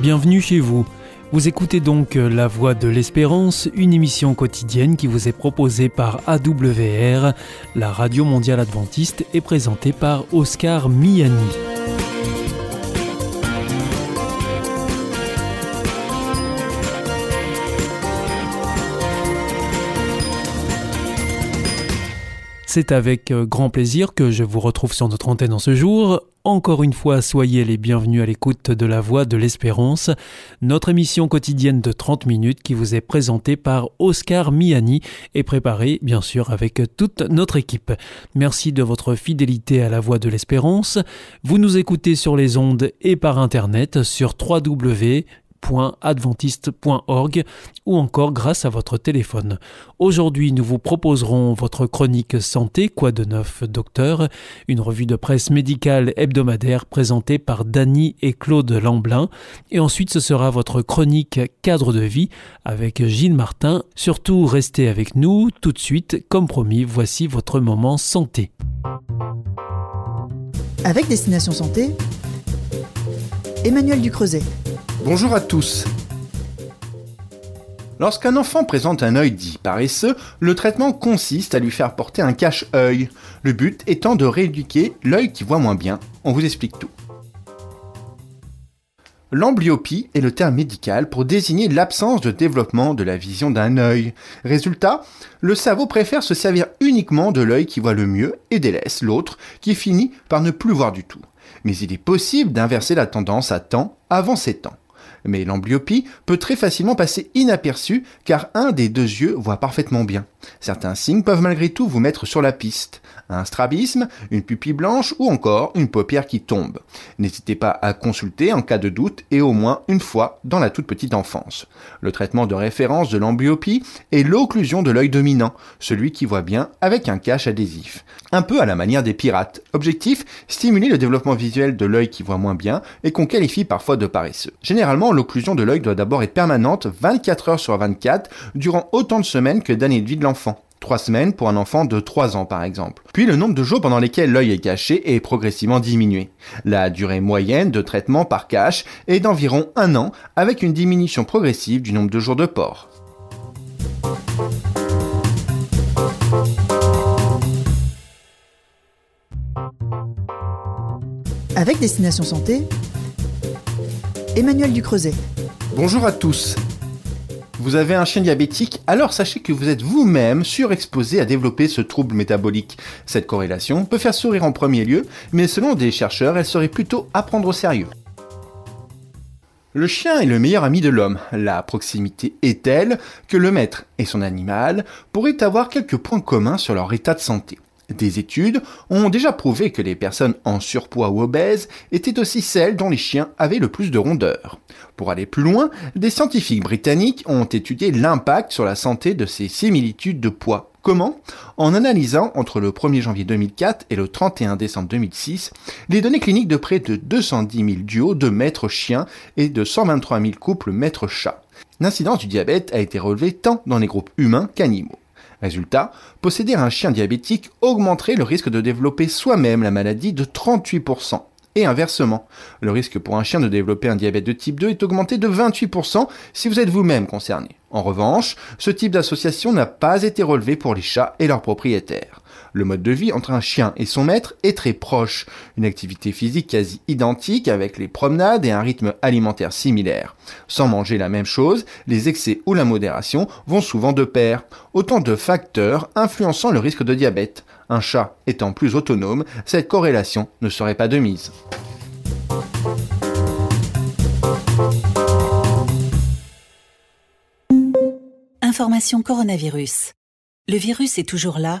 Bienvenue chez vous. Vous écoutez donc La Voix de l'Espérance, une émission quotidienne qui vous est proposée par AWR, la radio mondiale adventiste, et présentée par Oscar Miani. C'est avec grand plaisir que je vous retrouve sur notre antenne en ce jour. Encore une fois, soyez les bienvenus à l'écoute de La Voix de l'Espérance, notre émission quotidienne de 30 minutes qui vous est présentée par Oscar Miani et préparée, bien sûr, avec toute notre équipe. Merci de votre fidélité à La Voix de l'Espérance. Vous nous écoutez sur les ondes et par Internet sur www.adventiste.org ou encore grâce à votre téléphone. Aujourd'hui, nous vous proposerons votre chronique santé, quoi de neuf, docteur, une revue de presse médicale hebdomadaire présentée par Dany et Claude Lamblin, et ensuite ce sera votre chronique cadre de vie avec Gilles Martin. Surtout, restez avec nous. Tout de suite, comme promis, voici votre moment santé. Avec Destination Santé, Emmanuel Ducreuset. Bonjour à tous. Lorsqu'un enfant présente un œil dit paresseux, le traitement consiste à lui faire porter un cache-œil, le but étant de rééduquer l'œil qui voit moins bien. On vous explique tout. L'amblyopie est le terme médical pour désigner l'absence de développement de la vision d'un œil. Résultat, le cerveau préfère se servir uniquement de l'œil qui voit le mieux et délaisse l'autre qui finit par ne plus voir du tout. Mais il est possible d'inverser la tendance à temps avant 7 ans. Mais l'amblyopie peut très facilement passer inaperçue car un des deux yeux voit parfaitement bien. Certains signes peuvent malgré tout vous mettre sur la piste. Un strabisme, une pupille blanche ou encore une paupière qui tombe. N'hésitez pas à consulter en cas de doute et au moins une fois dans la toute petite enfance. Le traitement de référence de l'amblyopie est l'occlusion de l'œil dominant, celui qui voit bien avec un cache adhésif. Un peu à la manière des pirates. Objectif, stimuler le développement visuel de l'œil qui voit moins bien et qu'on qualifie parfois de paresseux. Généralement, l'occlusion de l'œil doit d'abord être permanente 24 heures sur 24 durant autant de semaines que d'années de vie de l'enfant. 3 semaines pour un enfant de 3 ans par exemple. Puis le nombre de jours pendant lesquels l'œil est caché est progressivement diminué. La durée moyenne de traitement par cache est d'environ 1 an avec une diminution progressive du nombre de jours de port. Avec Destination Santé, Emmanuel Ducreuset. Bonjour à tous. Vous avez un chien diabétique, alors sachez que vous êtes vous-même surexposé à développer ce trouble métabolique. Cette corrélation peut faire sourire en premier lieu, mais selon des chercheurs, elle serait plutôt à prendre au sérieux. Le chien est le meilleur ami de l'homme. La proximité est telle que le maître et son animal pourraient avoir quelques points communs sur leur état de santé. Des études ont déjà prouvé que les personnes en surpoids ou obèses étaient aussi celles dont les chiens avaient le plus de rondeur. Pour aller plus loin, des scientifiques britanniques ont étudié l'impact sur la santé de ces similitudes de poids. Comment ? En analysant entre le 1er janvier 2004 et le 31 décembre 2006, les données cliniques de près de 210 000 duos de maîtres chiens et de 123 000 couples maîtres chats. L'incidence du diabète a été relevée tant dans les groupes humains qu'animaux. Résultat, posséder un chien diabétique augmenterait le risque de développer soi-même la maladie de 38%. Et inversement, le risque pour un chien de développer un diabète de type 2 est augmenté de 28% si vous êtes vous-même concerné. En revanche, ce type d'association n'a pas été relevé pour les chats et leurs propriétaires. Le mode de vie entre un chien et son maître est très proche, une activité physique quasi identique avec les promenades et un rythme alimentaire similaire. Sans manger la même chose, les excès ou la modération vont souvent de pair, autant de facteurs influençant le risque de diabète. Un chat étant plus autonome, cette corrélation ne serait pas de mise. Information coronavirus. Le virus est toujours là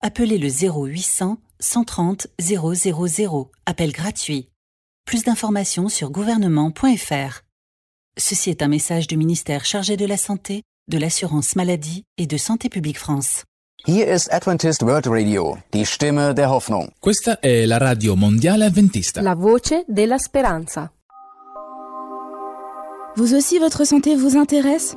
appelez le 0800 130 000. Appel gratuit. Plus d'informations sur gouvernement.fr. Ceci est un message du ministère chargé de la Santé, de l'Assurance Maladie et de Santé Publique France. Here is Adventist World Radio, die Stimme der Hoffnung. Questa è la radio mondiale adventista. La voce della speranza. Vous aussi, votre santé vous intéresse ?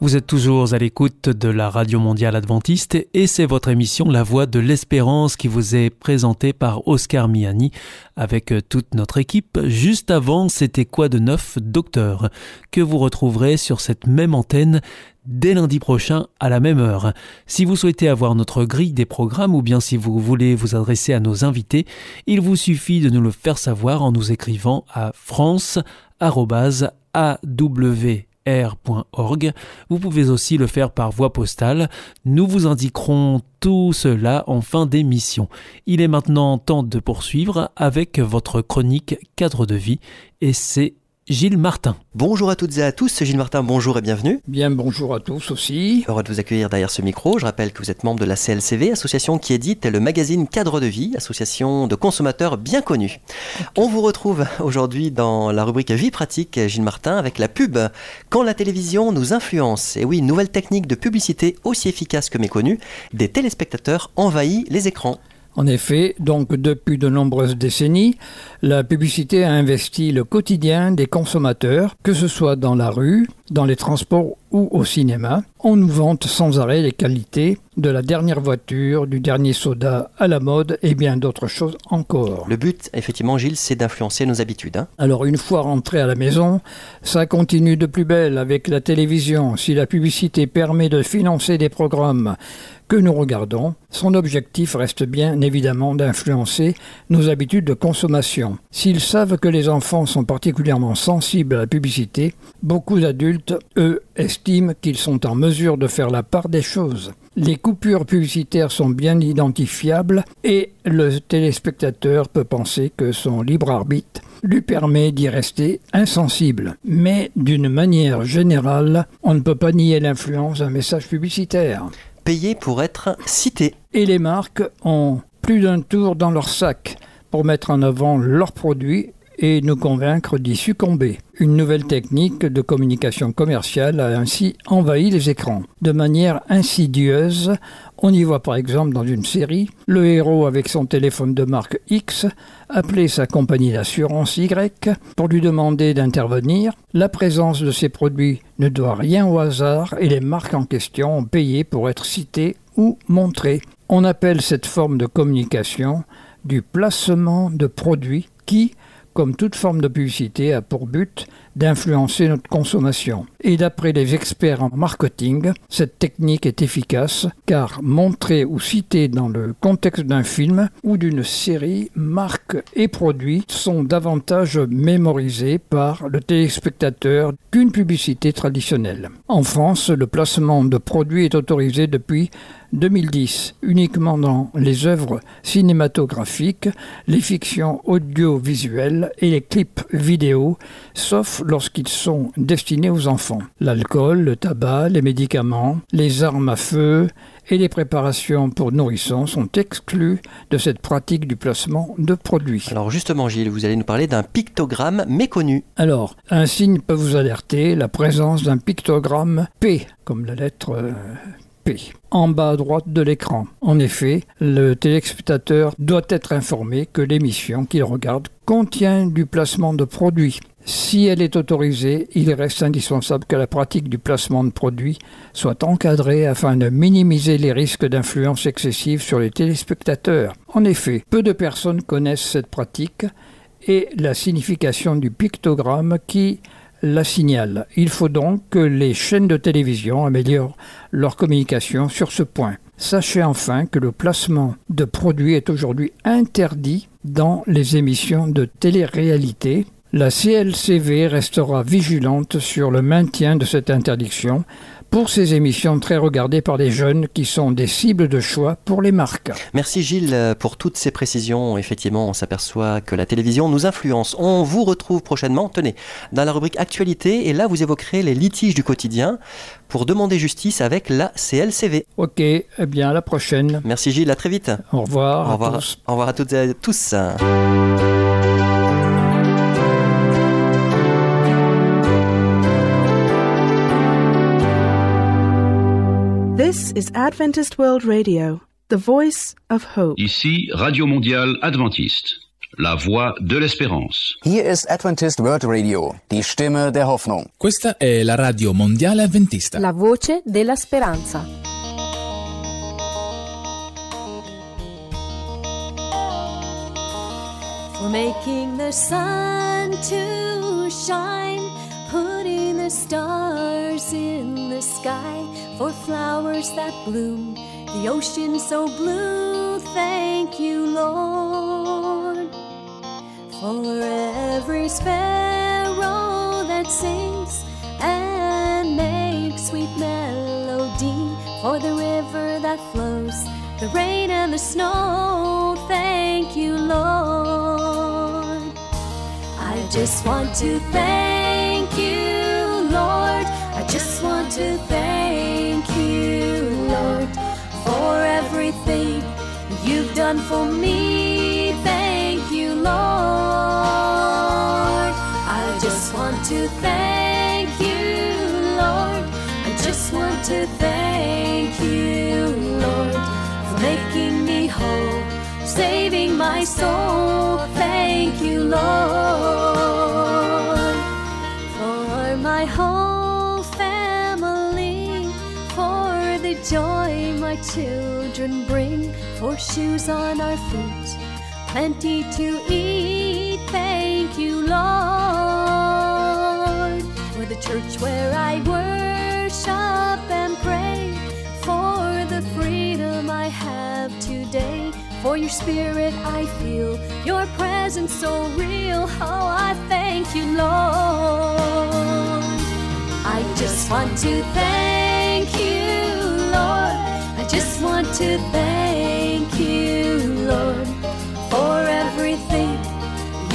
Vous êtes toujours à l'écoute de la Radio Mondiale Adventiste et c'est votre émission La Voix de l'Espérance qui vous est présentée par Oscar Miani avec toute notre équipe. Juste avant, c'était Quoi de neuf, docteur, que vous retrouverez sur cette même antenne dès lundi prochain à la même heure. Si vous souhaitez avoir notre grille des programmes ou bien si vous voulez vous adresser à nos invités, il vous suffit de nous le faire savoir en nous écrivant à france@awr.org. Vous pouvez aussi le faire par voie postale. Nous vous indiquerons tout cela en fin d'émission. Il est maintenant temps de poursuivre avec votre chronique Cadre de vie et c'est Gilles Martin. Bonjour à toutes et à tous, Gilles Martin, bonjour et bienvenue. Bien, bonjour à tous aussi. Heureux de vous accueillir derrière ce micro. Je rappelle que vous êtes membre de la CLCV, association qui édite le magazine Cadre de vie, association de consommateurs bien connue. Okay. On vous retrouve aujourd'hui dans la rubrique Vie pratique, Gilles Martin, avec la pub « Quand la télévision nous influence ». Et oui, nouvelle technique de publicité aussi efficace que méconnue, des téléspectateurs envahissent les écrans. En effet, donc depuis de nombreuses décennies, la publicité a investi le quotidien des consommateurs, que ce soit dans la rue, dans les transports ou au cinéma. On nous vante sans arrêt les qualités de la dernière voiture, du dernier soda à la mode et bien d'autres choses encore. Le but, effectivement, Gilles, c'est d'influencer nos habitudes. Alors une fois rentré à la maison, ça continue de plus belle avec la télévision. Si la publicité permet de financer des programmes que nous regardons, son objectif reste bien évidemment d'influencer nos habitudes de consommation. S'ils savent que les enfants sont particulièrement sensibles à la publicité, beaucoup d'adultes, eux, estiment qu'ils sont en mesure de faire la part des choses. Les coupures publicitaires sont bien identifiables et le téléspectateur peut penser que son libre arbitre lui permet d'y rester insensible. Mais d'une manière générale, on ne peut pas nier l'influence d'un message publicitaire. Payé pour être cité. Et les marques ont plus d'un tour dans leur sac pour mettre en avant leurs produits et nous convaincre d'y succomber. Une nouvelle technique de communication commerciale a ainsi envahi les écrans. De manière insidieuse, on y voit par exemple dans une série, le héros avec son téléphone de marque X appeler sa compagnie d'assurance Y pour lui demander d'intervenir. La présence de ces produits ne doit rien au hasard et les marques en question ont payé pour être citées ou montrées. On appelle cette forme de communication du placement de produits qui, comme toute forme de publicité, a pour but d'influencer notre consommation. Et d'après les experts en marketing, cette technique est efficace car montrer ou citer dans le contexte d'un film ou d'une série, marques et produits sont davantage mémorisés par le téléspectateur qu'une publicité traditionnelle. En France, le placement de produits est autorisé depuis 2010, uniquement dans les œuvres cinématographiques, les fictions audiovisuelles et les clips vidéo, sauf lorsqu'ils sont destinés aux enfants. L'alcool, le tabac, les médicaments, les armes à feu et les préparations pour nourrissons sont exclus de cette pratique du placement de produits. Alors justement Gilles, vous allez nous parler d'un pictogramme méconnu. Alors, un signe peut vous alerter, la présence d'un pictogramme P, comme la lettre P, en bas à droite de l'écran. En effet, le téléspectateur doit être informé que l'émission qu'il regarde contient du placement de produits. Si elle est autorisée, il reste indispensable que la pratique du placement de produits soit encadrée afin de minimiser les risques d'influence excessive sur les téléspectateurs. En effet, peu de personnes connaissent cette pratique et la signification du pictogramme qui la signale. Il faut donc que les chaînes de télévision améliorent leur communication sur ce point. Sachez enfin que le placement de produits est aujourd'hui interdit dans les émissions de télé-réalité. La CLCV restera vigilante sur le maintien de cette interdiction pour ces émissions très regardées par les jeunes qui sont des cibles de choix pour les marques. Merci Gilles pour toutes ces précisions. Effectivement, on s'aperçoit que la télévision nous influence. On vous retrouve prochainement, tenez, dans la rubrique Actualité, et là vous évoquerez les litiges du quotidien pour demander justice avec la CLCV. Ok, eh bien à la prochaine. Merci Gilles, à très vite. Au revoir. Au revoir à tous. Au revoir à toutes et à tous. This is Adventist World Radio, the voice of hope. Ici, Radio Mondiale Adventiste, la voix dell'espérance. Here is Adventist World Radio, die Stimme der Hoffnung. Questa è la Radio Mondiale Adventista, la voce della speranza. For making the sun to shine, putting the stars in the sky, for flowers that bloom, the ocean so blue, thank you, Lord. For every sparrow that sings and makes sweet melody, for the river that flows, the rain and the snow, thank you, Lord. I just want to thank you, Lord. I just want to thank you, Lord, for everything you've done for me. Thank you, Lord. I just want to thank you, Lord. I just want to thank you, Lord, for making me whole, saving my soul. Thank you, Lord, for my home, joy my children bring, for shoes on our feet, plenty to eat, thank you, Lord. For the church where I worship and pray, for the freedom I have today, for your spirit I feel, your presence so real, oh, I thank you, Lord. I just want to thank you, Lord, I just want to thank you, Lord, for everything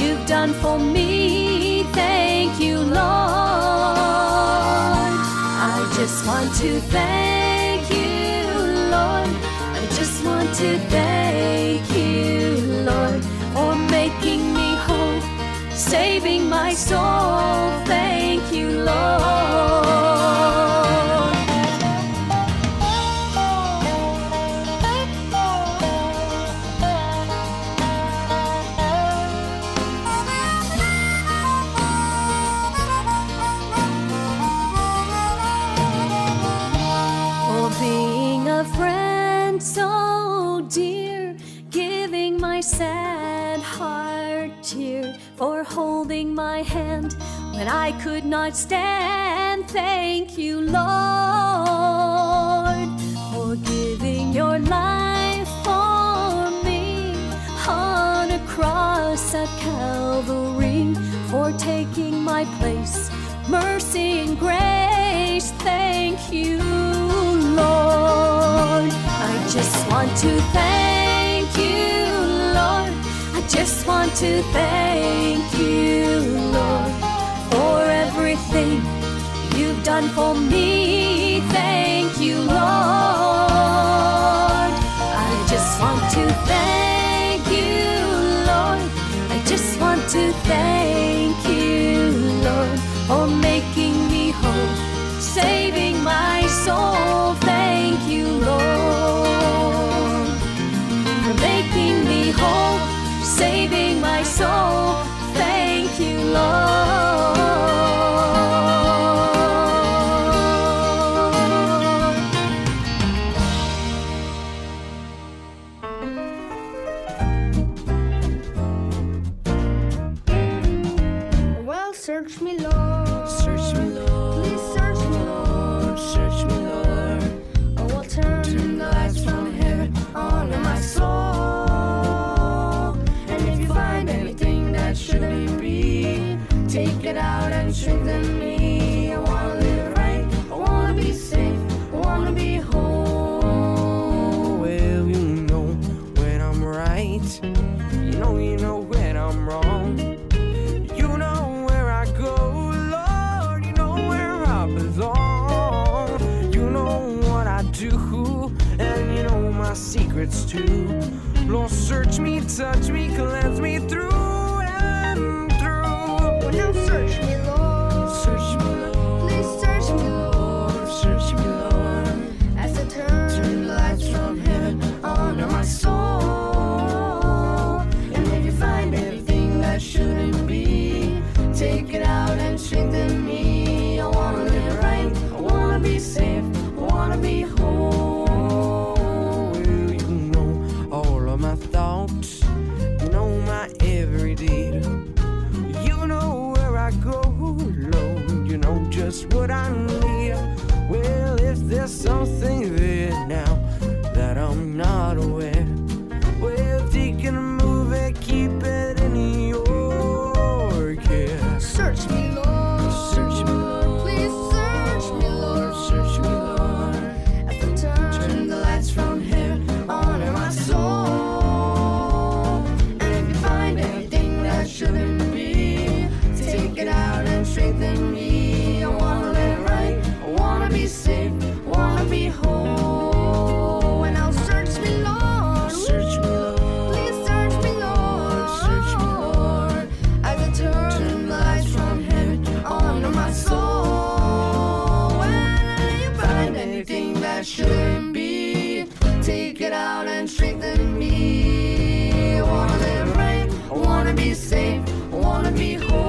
you've done for me. Thank you, Lord. I just want to thank you, Lord. I just want to thank you, Lord, for making me whole, saving my soul. Thank you, Lord. Holding my hand when I could not stand, thank you, Lord, for giving your life for me on a cross at Calvary, for taking my place, mercy and grace, thank you, Lord. I just want to thank you, Lord. I just want to thank you, Lord, for everything you've done for me. Thank you, Lord. I just want to thank you, Lord. I just want to thank you, Lord, for making me whole, saving my soul. Thank you, Lord, for making me whole, saving my soul, thank you, Lord. Well, search me, Lord. Search me, Lord. Please search me, Lord. Secrets too. Lord, search me, touch me, cleanse me through and through. Well, now search me, Lord. Search me, Lord. Please search me, Lord. Search me, Lord. As I turn the lights from heaven onto my soul, and if you find anything that shouldn't be, take it out and strengthen me. I wanna live right. I wanna be safe. I wanna be whole. My thoughts, you know my every deed. You know where I go, Lord. You know just what I need. Well, if there's something there now that I'm not aware, well, take it, move it, keep it in your care. Search me, Lord. Search me, Lord. Please search me, Lord. Search me, Lord. As I turn the lights from heaven on in my soul. Shouldn't be. Take it out and strengthen me. I wanna live right. I wanna be safe. I wanna be whole. And I'll search me, Lord. Search me, Lord. Please search me, Lord. Search me, Lord. As I turn the lights from heaven onto my soul. When you find anything that shouldn't be, take it out and strengthen me. I wanna live right. I wanna be safe, I wanna be whole.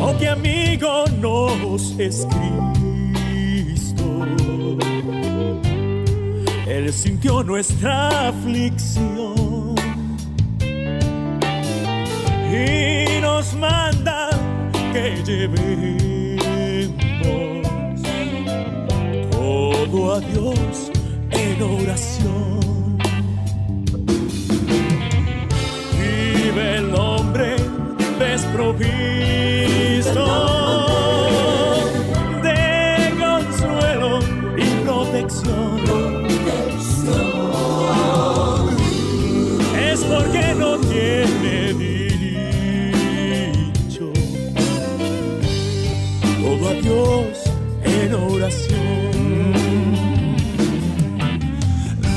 Aunque amigo nos escribe, Él sintió nuestra aflicción y nos manda que llevemos todo a Dios en oración. Vive el hombre desprovisto de consuelo y protección. Porque no tiene dicho todo a Dios en oración.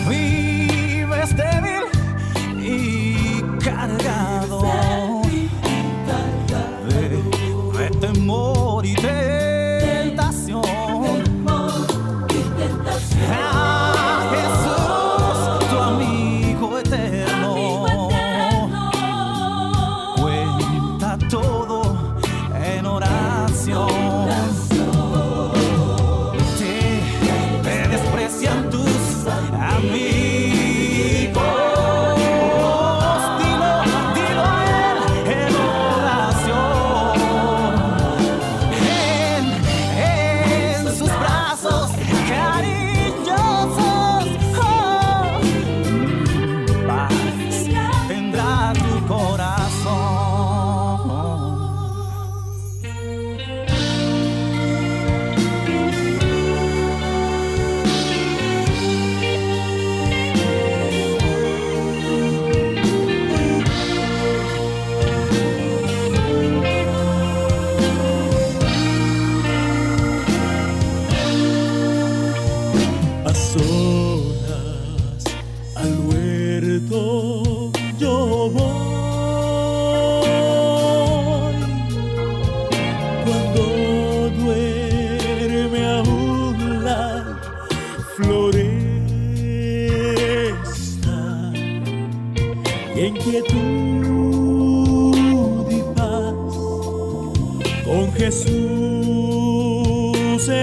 Vives débil y cargado de temor y tentación. Ah, Jesús, tu amigo eterno.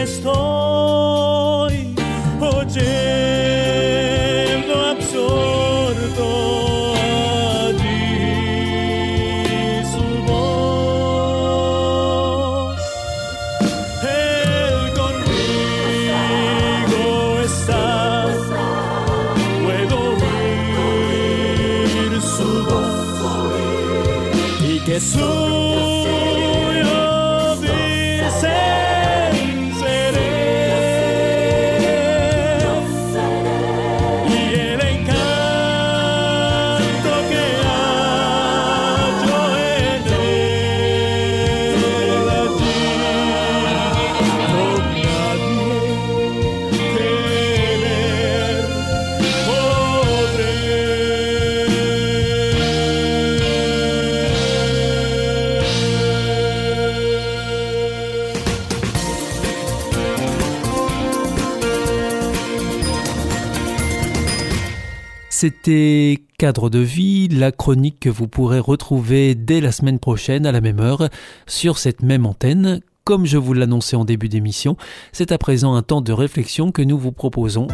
Estoy oyendo absorto a ti. C'était Cadre de vie, la chronique que vous pourrez retrouver dès la semaine prochaine à la même heure sur cette même antenne. Comme je vous l'annonçais en début d'émission, c'est à présent un temps de réflexion que nous vous proposons.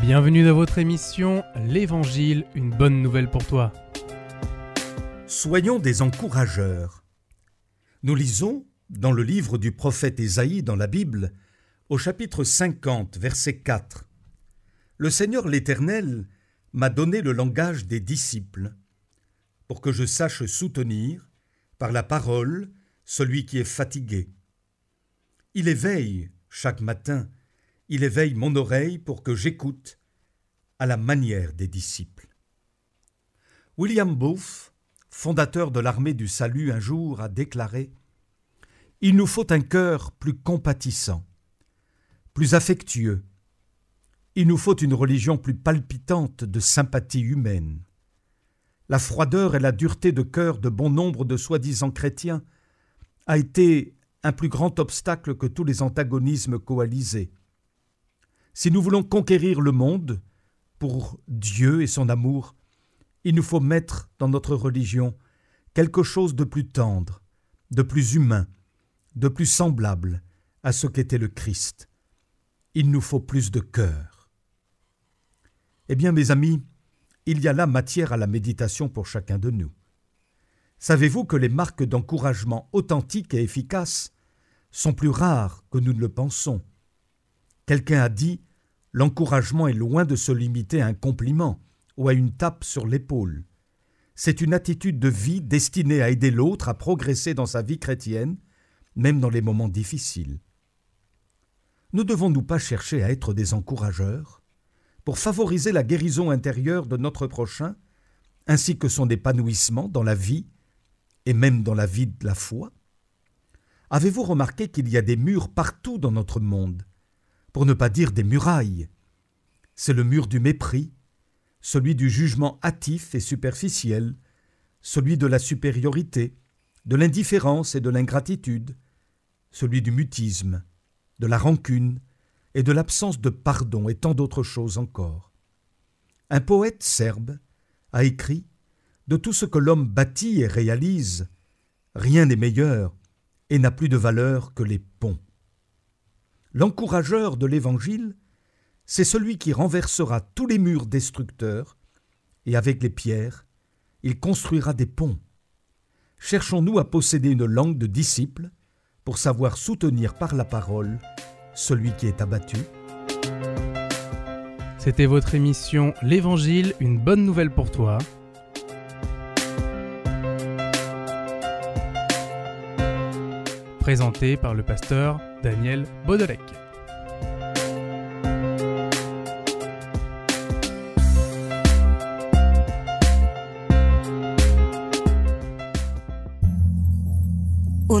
Bienvenue dans votre émission L'Évangile, une bonne nouvelle pour toi. Soyons des encourageurs. Nous lisons dans le livre du prophète Ésaïe dans la Bible, au chapitre 50, verset 4, « Le Seigneur l'Éternel m'a donné le langage des disciples, pour que je sache soutenir, par la parole, celui qui est fatigué. Il éveille chaque matin, il éveille mon oreille pour que j'écoute à la manière des disciples. » William Booth, fondateur de l'armée du salut, un jour a déclaré « Il nous faut un cœur plus compatissant, plus affectueux. Il nous faut une religion plus palpitante de sympathie humaine. La froideur et la dureté de cœur de bon nombre de soi-disant chrétiens a été un plus grand obstacle que tous les antagonismes coalisés. Si nous voulons conquérir le monde pour Dieu et son amour, il nous faut mettre dans notre religion quelque chose de plus tendre, de plus humain, de plus semblable à ce qu'était le Christ. Il nous faut plus de cœur. » Eh bien, mes amis, il y a là matière à la méditation pour chacun de nous. Savez-vous que les marques d'encouragement authentiques et efficaces sont plus rares que nous ne le pensons? Quelqu'un a dit « L'encouragement est loin de se limiter à un compliment ou à une tape sur l'épaule. C'est une attitude de vie destinée à aider l'autre à progresser dans sa vie chrétienne, même dans les moments difficiles. » Ne devons-nous pas chercher à être des encourageurs pour favoriser la guérison intérieure de notre prochain ainsi que son épanouissement dans la vie et même dans la vie de la foi? Avez-vous remarqué qu'il y a des murs partout dans notre monde, pour ne pas dire des murailles? C'est le mur du mépris, celui du jugement hâtif et superficiel, celui de la supériorité, de l'indifférence et de l'ingratitude, celui du mutisme, de la rancune et de l'absence de pardon et tant d'autres choses encore. Un poète serbe a écrit « De tout ce que l'homme bâtit et réalise, rien n'est meilleur et n'a plus de valeur que les ponts. » L'encourageur de l'Évangile, c'est celui qui renversera tous les murs destructeurs et avec les pierres, il construira des ponts. Cherchons-nous à posséder une langue de disciples pour savoir soutenir par la parole celui qui est abattu. C'était votre émission L'Évangile, une bonne nouvelle pour toi. Présentée par le pasteur Daniel Bodelec. Au